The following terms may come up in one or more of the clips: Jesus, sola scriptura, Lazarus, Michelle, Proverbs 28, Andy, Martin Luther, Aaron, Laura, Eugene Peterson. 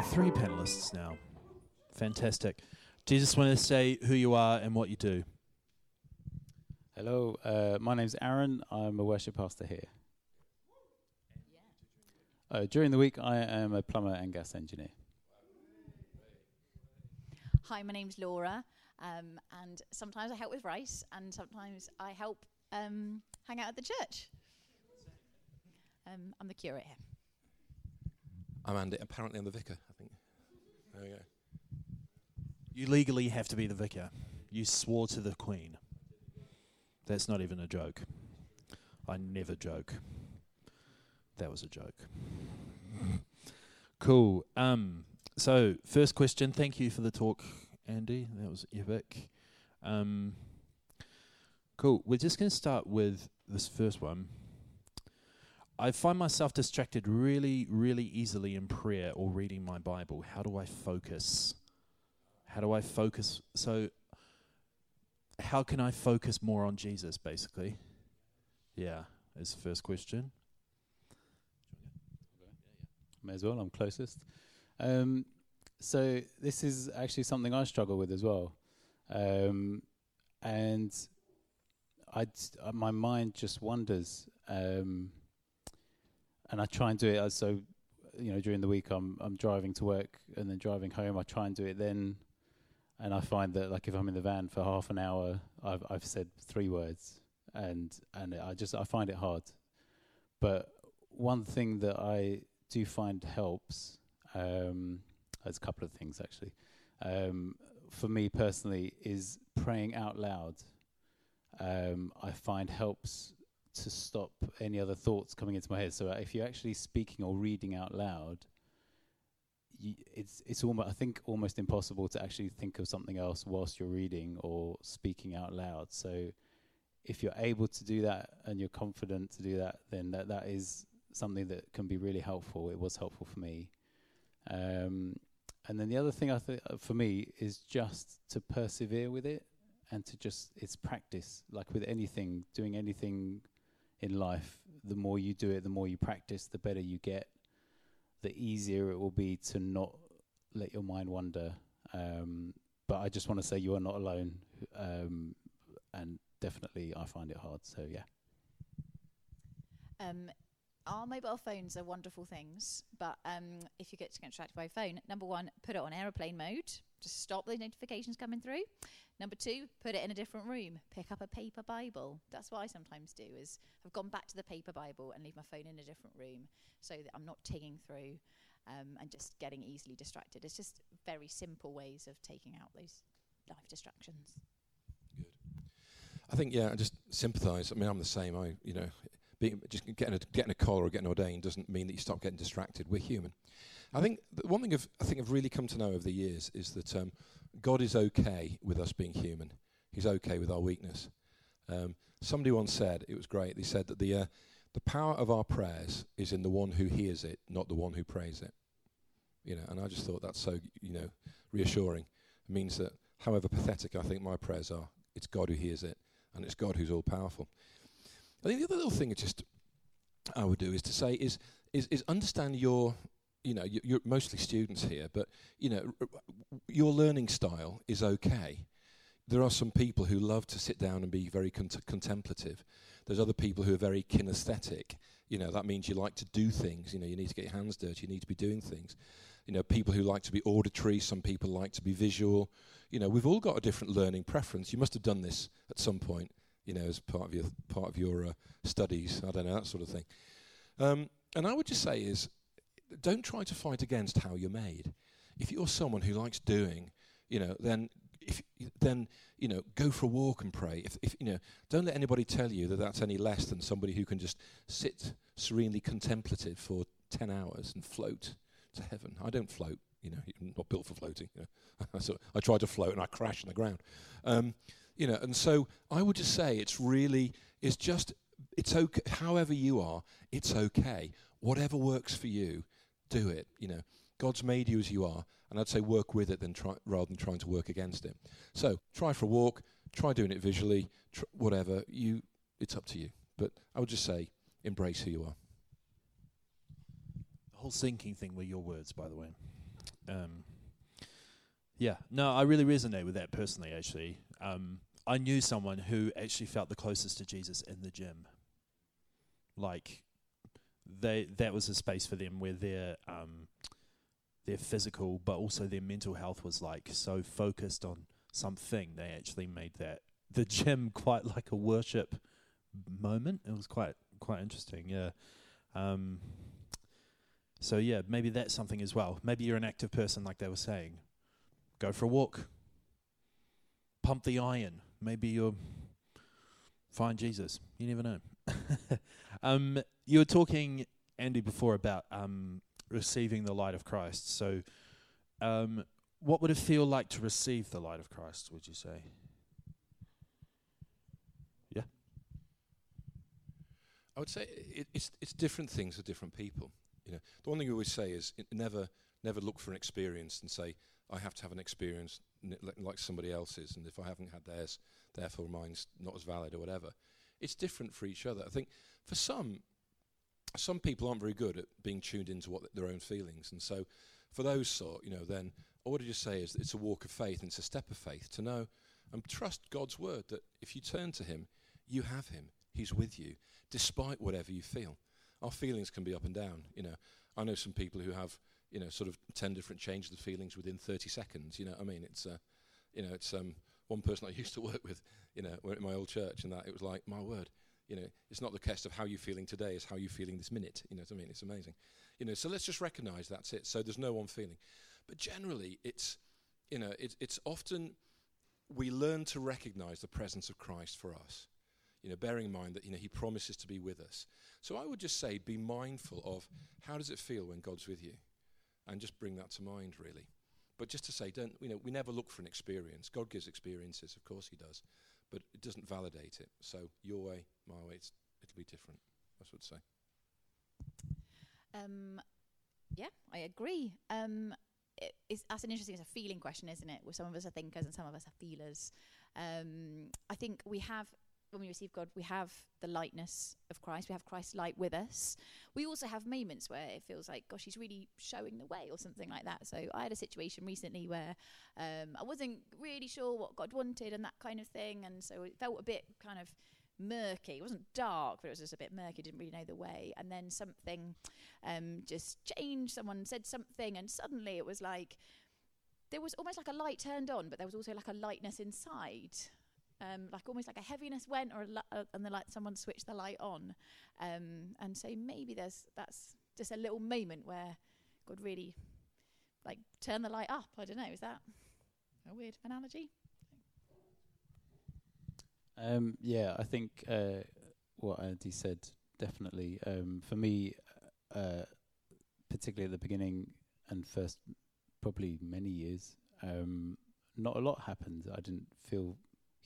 got three panelists now. Fantastic. Jesus, want to say who you are and what you do? Hello, my name's Aaron. I'm a worship pastor here. During the week, I am a plumber and gas engineer. Hi, my name's Laura, and sometimes I help with rice, and sometimes I help hang out at the church. I'm the curate here. I'm Andy. Apparently, I'm the vicar, I think. There we go. You legally have to be the vicar. You swore to the Queen. That's not even a joke. I never joke. That was a joke. Cool. So, first question. Thank you for the talk, Andy. That was epic. Cool. We're just going to start with this first one. I find myself distracted really, really easily in prayer or reading my Bible. How do I focus? How do I focus? So, how can I focus more on Jesus, basically? Yeah, is the first question. May as well, I'm closest. So this is actually something I struggle with as well. And my mind just wanders. And I try and do it as so, you know, during the week I'm driving to work and then driving home. I try and do it then. And I find that, like, if I'm in the van for half an hour, I've said three words. And I find it hard. But one thing that I do find helps, there's a couple of things actually, for me personally, is praying out loud. I find helps to stop any other thoughts coming into my head. So if you're actually speaking or reading out loud, it's almost, I think, almost impossible to actually think of something else whilst you're reading or speaking out loud. So if you're able to do that and you're confident to do that, then that is something that can be really helpful. It was helpful for me. And then the other thing for me is just to persevere with it and to just, it's practice. Like with anything, doing anything in life, the more you do it, the more you practice, the better you get, the easier it will be to not let your mind wander. But I just want to say you are not alone. And definitely I find it hard. So yeah. Our mobile phones are wonderful things, but if you get distracted by a phone, number one, put it on airplane mode. Just stop the notifications coming through. Number two, put it in a different room. Pick up a paper Bible. That's what I sometimes do, is I've gone back to the paper Bible and leave my phone in a different room so that I'm not tinging through and just getting easily distracted. It's just very simple ways of taking out those life distractions. Good. I think, yeah, I just sympathise. I mean, I'm the same. Just getting a call or getting ordained doesn't mean that you stop getting distracted. We're human. I think one thing I've really come to know over the years is that God is okay with us being human. He's okay with our weakness. Somebody once said, it was great, they said that the power of our prayers is in the one who hears it, not the one who prays it. You know, and I just thought that's so, reassuring. It means that however pathetic I think my prayers are, it's God who hears it, and it's God who's all-powerful. I think the other little thing I would do is to say is understand you're mostly students here, but your learning style is okay. There are some people who love to sit down and be very contemplative. There's other people who are very kinesthetic. That means you like to do things. You need to get your hands dirty. You need to be doing things. People who like to be auditory. Some people like to be visual. We've all got a different learning preference. You must have done this at some point, as part of your studies, I don't know, that sort of thing. And I would just say is, don't try to fight against how you're made. If you're someone who likes doing, then go for a walk and pray. If don't let anybody tell you that that's any less than somebody who can just sit serenely contemplative for 10 hours and float to heaven. I don't float, I'm not built for floating. So I tried to float and I crashed on the ground. And so I would just say it's okay, however you are, it's okay. Whatever works for you, do it. God's made you as you are, and I'd say work with it rather than trying to work against it. So try for a walk, try doing it visually, whatever. It's up to you. But I would just say embrace who you are. The whole sinking thing were your words, by the way. I really resonate with that personally, actually. I knew someone who actually felt the closest to Jesus in the gym. Like, that was a space for them where their physical but also their mental health was, like, so focused on something. They actually made the gym quite like a worship moment. It was quite interesting, yeah. So, yeah, maybe that's something as well. Maybe you're an active person, like they were saying. Go for a walk. Pump the iron. Maybe you'll find Jesus. You never know. You were talking, Andy, before about receiving the light of Christ. So what would it feel like to receive the light of Christ, would you say? Yeah? I would say it's different things for different people. You know, the one thing we always say is never look for an experience and say, I have to have an experience like somebody else's, and if I haven't had theirs, therefore mine's not as valid or whatever. It's different for each other. I think for some people aren't very good at being tuned into what their own feelings, and so for those sort, you know, then what I just say is that it's a walk of faith and it's a step of faith to know and trust God's word that if you turn to him, you have him. He's with you, despite whatever you feel. Our feelings can be up and down, you know. I know some people who have, you know, sort of 10 different changes of feelings within 30 seconds, you know what I mean? It's one person I used to work with, you know, in my old church, and that it was like, my word, you know, it's not the test of how you're feeling today, it's how you're feeling this minute, you know what I mean? It's amazing. You know, so let's just recognise that's it, so there's no one feeling. But generally, it's often we learn to recognise the presence of Christ for us, you know, bearing in mind that, you know, he promises to be with us. So I would just say be mindful of how does it feel when God's with you? And just bring that to mind, really. But just to say, we never look for an experience. God gives experiences, of course he does, but it doesn't validate it. So your way, my way, it'll be different, I would say. Yeah, I agree. That's an interesting, it's a feeling question, isn't it? Well, some of us are thinkers and some of us are feelers. I think we have, when we receive God, we have the lightness of Christ. We have Christ's light with us. We also have moments where it feels like, gosh, he's really showing the way or something like that. So I had a situation recently where I wasn't really sure what God wanted and that kind of thing. And so it felt a bit kind of murky. It wasn't dark, but it was just a bit murky. Didn't really know the way. And then something just changed. Someone said something and suddenly it was like, there was almost like a light turned on, but there was also like a lightness inside. Like almost like a heaviness went, and the light, someone switched the light on, and so maybe that's just a little moment where God really, like, turned the light up. I don't know. Is that a weird analogy? I think what Andy said definitely. For me, particularly at the beginning and first, probably many years, not a lot happened. I didn't feel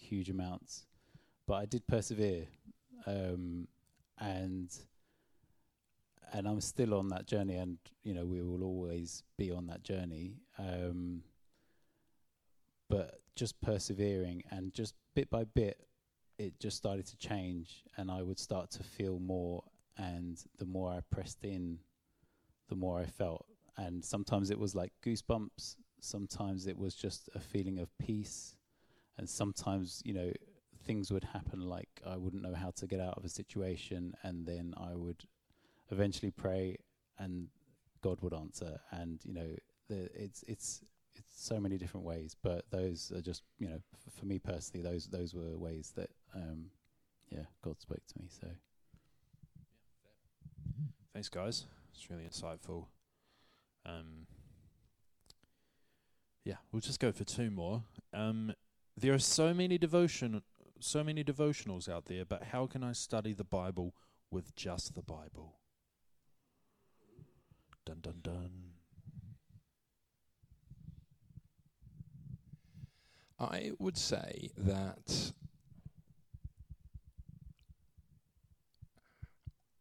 huge amounts, but I did persevere, and I'm still on that journey, and you know, we will always be on that journey, but just persevering, and just bit by bit it just started to change, and I would start to feel more, and the more I pressed in, the more I felt. And sometimes it was like goosebumps, sometimes it was just a feeling of peace. And sometimes, you know, things would happen, like I wouldn't know how to get out of a situation, and then I would eventually pray and God would answer. And, you know, it's so many different ways, but those are just, you know, for me personally, those were ways that, God spoke to me. So, thanks, guys. It's really insightful. We'll just go for two more. There are so many devotionals out there, but how can I study the Bible with just the Bible? Dun dun dun. I would say that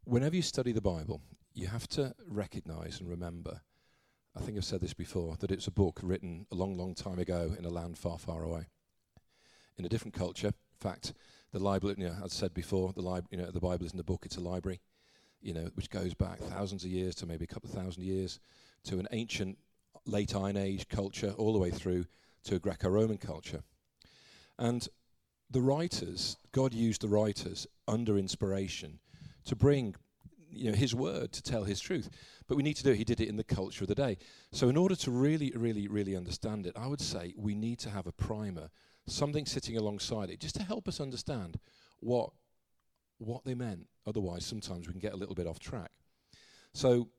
whenever you study the Bible, you have to recognize and remember, I think I've said this before, that it's a book written a long, long time ago in a land far, far away, in a different culture. In fact, the library, you know, as I said before, the Bible isn't a book, it's a library, you know, which goes back thousands of years to maybe a couple of thousand years to an ancient late Iron Age culture all the way through to a Greco-Roman culture. And the writers, God used the writers under inspiration to bring his word, to tell his truth. But we need to do it. He did it in the culture of the day. So in order to really, really, really understand it, I would say we need to have a primer, something sitting alongside it, just to help us understand what they meant. Otherwise, sometimes we can get a little bit off track. So,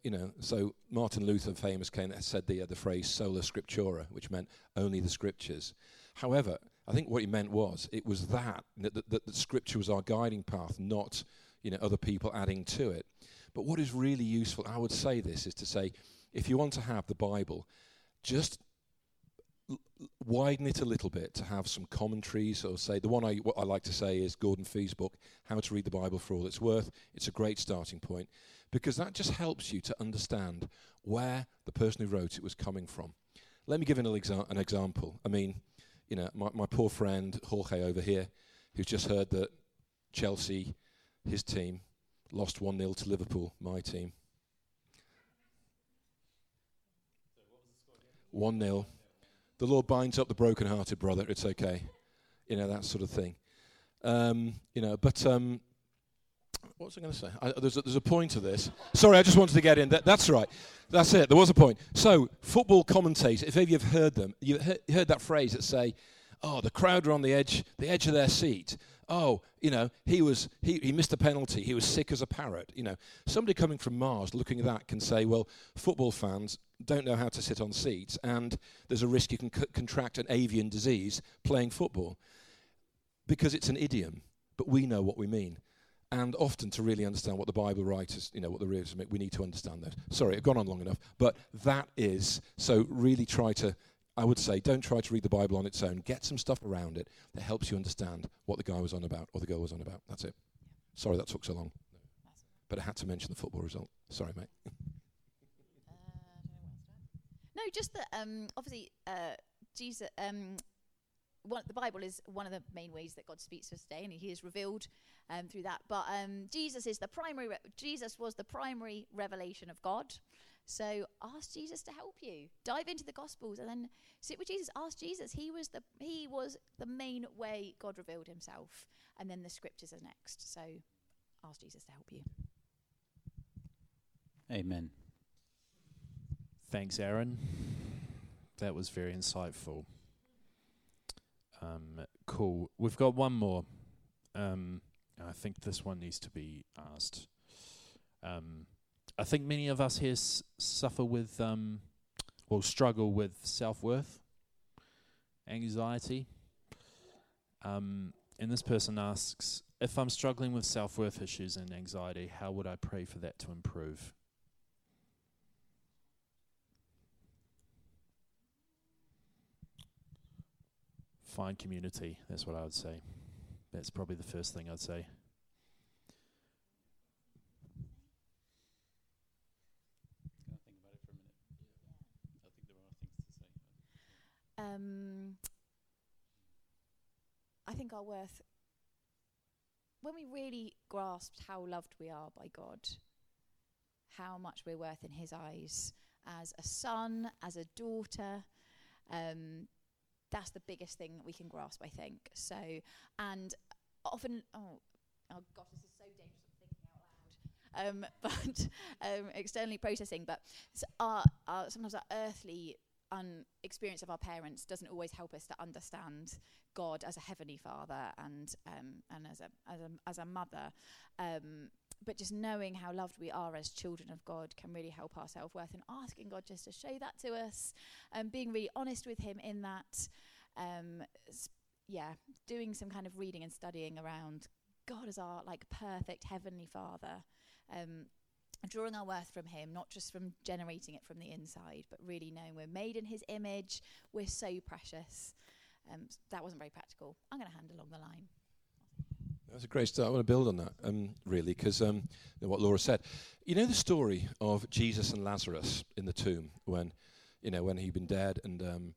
so Martin Luther famously came and said the phrase sola scriptura, which meant only the scriptures. However, I think what he meant was it was that scripture was our guiding path, not other people adding to it. But what is really useful, I would say this, is to say, if you want to have the Bible, just widen it a little bit to have some commentaries, or say, the one I like to say is Gordon Fee's book, How to Read the Bible for All It's Worth. It's a great starting point, because that just helps you to understand where the person who wrote it was coming from. Let me give an example. I mean, my poor friend Jorge over here, who's just heard that Chelsea, his team, lost 1-0 to Liverpool, my team. So what was the score again? 1-0. The Lord binds up the broken-hearted, brother. It's okay. That sort of thing. But what was I going to say? There's a point to this. Sorry, I just wanted to get in. That's right. That's it. There was a point. So, football commentators, if you've heard them, you've heard that phrase that say, oh, the crowd were on the edge of their seat. Oh, he missed a penalty. He was sick as a parrot. Somebody coming from Mars looking at that can say, well, football fans don't know how to sit on seats, and there's a risk you can contract an avian disease playing football, because it's an idiom, but we know what we mean. And often, to really understand what the Bible writers, what the readers make, we need to understand that. Sorry, I've gone on long enough, but that is so. Really try to. I would say, don't try to read the Bible on its own. Get some stuff around it that helps you understand what the guy was on about or the girl was on about. That's it. Sorry that took so long. But I had to mention the football result. Sorry, mate. No, just that, obviously, Jesus, the Bible is one of the main ways that God speaks to us today, and he is revealed through that. But Jesus was the primary revelation of God. So ask Jesus to help you. Dive into the Gospels and then sit with Jesus. Ask Jesus. He was the main way God revealed himself. And then the scriptures are next. So ask Jesus to help you. Amen. Thanks, Aaron. That was very insightful. Cool. We've got one more. I think this one needs to be asked. I think many of us here suffer with, struggle with self-worth, anxiety. And this person asks, if I'm struggling with self-worth issues and anxiety, how would I pray for that to improve? Find community, that's what I would say. That's probably the first thing I'd say. I think our worth, when we really grasped how loved we are by God, how much we're worth in his eyes as a son, as a daughter, that's the biggest thing that we can grasp, I think. So, and often, oh gosh, this is so dangerous. I'm thinking out loud. Externally processing, but sometimes our earthly experience of our parents doesn't always help us to understand God as a heavenly father and as a mother, but just knowing how loved we are as children of God can really help our self-worth, and asking God just to show that to us, and being really honest with him in that, doing some kind of reading and studying around God as our perfect heavenly father, drawing our worth from him, not just from generating it from the inside, but really knowing we're made in his image, we're so precious. That wasn't very practical. I'm going to hand along the line. That's a great start. I want to build on that, really, because what Laura said. You know the story of Jesus and Lazarus in the tomb when he'd been dead, and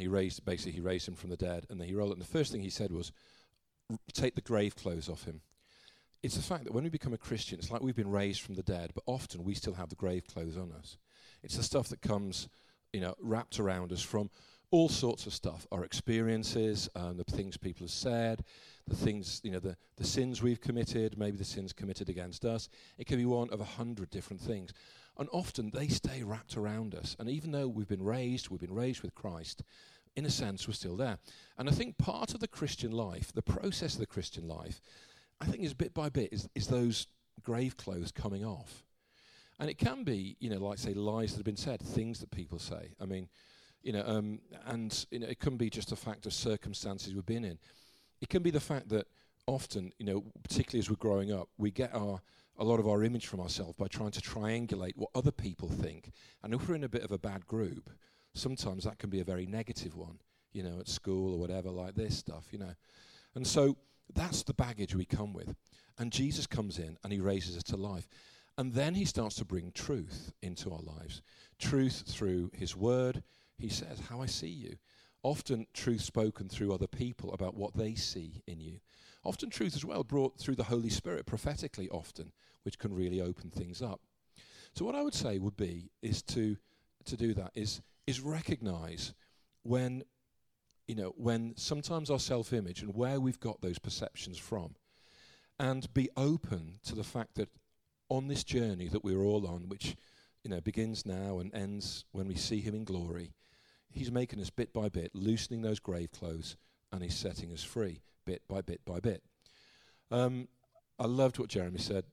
he raised him from the dead, and then he rolled it. And the first thing he said was, take the grave clothes off him. It's the fact that when we become a Christian, it's like we've been raised from the dead, but often we still have the grave clothes on us. It's the stuff that comes wrapped around us from all sorts of stuff, our experiences, the things people have said, the things, the sins we've committed, maybe the sins committed against us. It could be one of 100 different things. And often they stay wrapped around us. And even though we've been raised with Christ, in a sense, we're still there. And I think part of the Christian life, the process of the Christian life, I think is bit by bit, is those grave clothes coming off. And it can be, like, say, lies that have been said, things that people say. I mean, it can be just a fact of circumstances we've been in. It can be the fact that often, particularly as we're growing up, we get a lot of our image from ourselves by trying to triangulate what other people think. And if we're in a bit of a bad group, sometimes that can be a very negative one, at school or whatever, like this stuff, And so that's the baggage we come with. And Jesus comes in and he raises us to life. And then he starts to bring truth into our lives. Truth through his word. He says, how I see you. Often truth spoken through other people about what they see in you. Often truth as well brought through the Holy Spirit prophetically often, which can really open things up. So what I would say would be is to do that is recognize when sometimes our self-image and where we've got those perceptions from, and be open to the fact that on this journey that we're all on, which begins now and ends when we see him in glory, he's making us bit by bit, loosening those grave clothes, and he's setting us free bit by bit by bit. I loved what Jeremy said,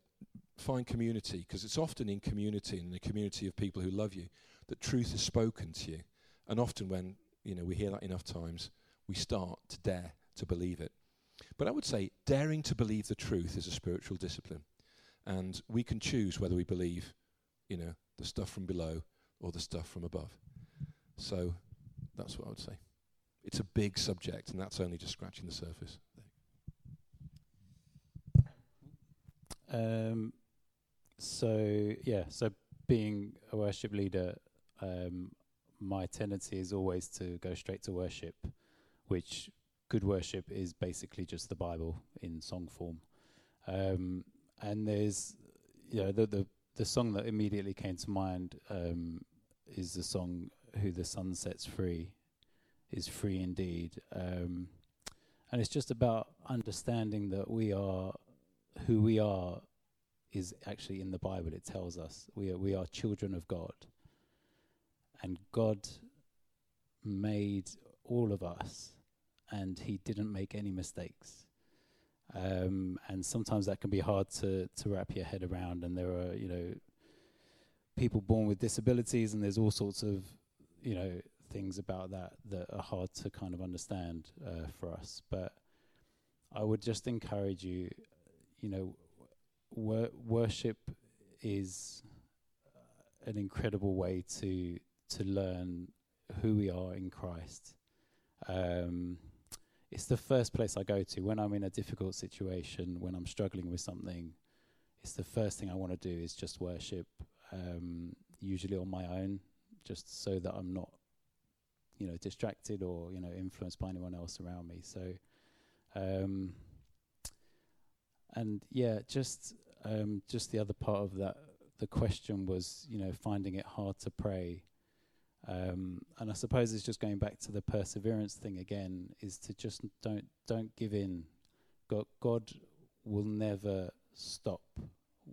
find community, because it's often in community, and in a community of people who love you, that truth is spoken to you. And often when we hear that enough times, we start to dare to believe it. But I would say daring to believe the truth is a spiritual discipline. And we can choose whether we believe, the stuff from below or the stuff from above. So that's what I would say. It's a big subject, and that's only just scratching the surface. So being a worship leader, my tendency is always to go straight to worship, which good worship is basically just the Bible in song form. And there's, the song that immediately came to mind is the song "Who the Sun Sets Free is Free Indeed," and it's just about understanding that we are who we are is actually in the Bible. It tells us we are children of God, and God made all of us, and he didn't make any mistakes. And sometimes that can be hard to wrap your head around. And there are, people born with disabilities, and there's all sorts of, things about that are hard to kind of understand for us. But I would just encourage you, worship is an incredible way to learn who we are in Christ. It's the first place I go to when I'm in a difficult situation, when I'm struggling with something. It's the first thing I want to do is just worship, usually on my own, just so that I'm not, distracted or, influenced by anyone else around me. So, just the other part of that, the question was, finding it hard to pray. And I suppose it's just going back to the perseverance thing again, is to just don't give in. God will never stop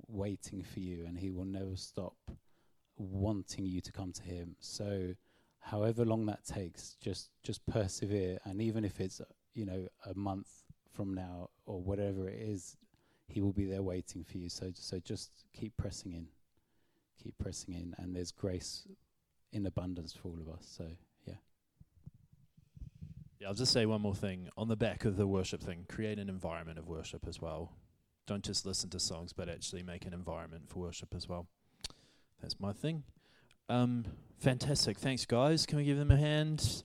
waiting for you, and he will never stop wanting you to come to him. So however long that takes, just persevere. And even if it's, a month from now or whatever it is, he will be there waiting for you. So just keep pressing in. And there's grace in abundance for all of us, so yeah. I'll just say one more thing on the back of the worship thing. Create an environment of worship as well. Don't just listen to songs, but actually make an environment for worship as well. That's my thing. Fantastic, thanks guys. Can we give them a hand?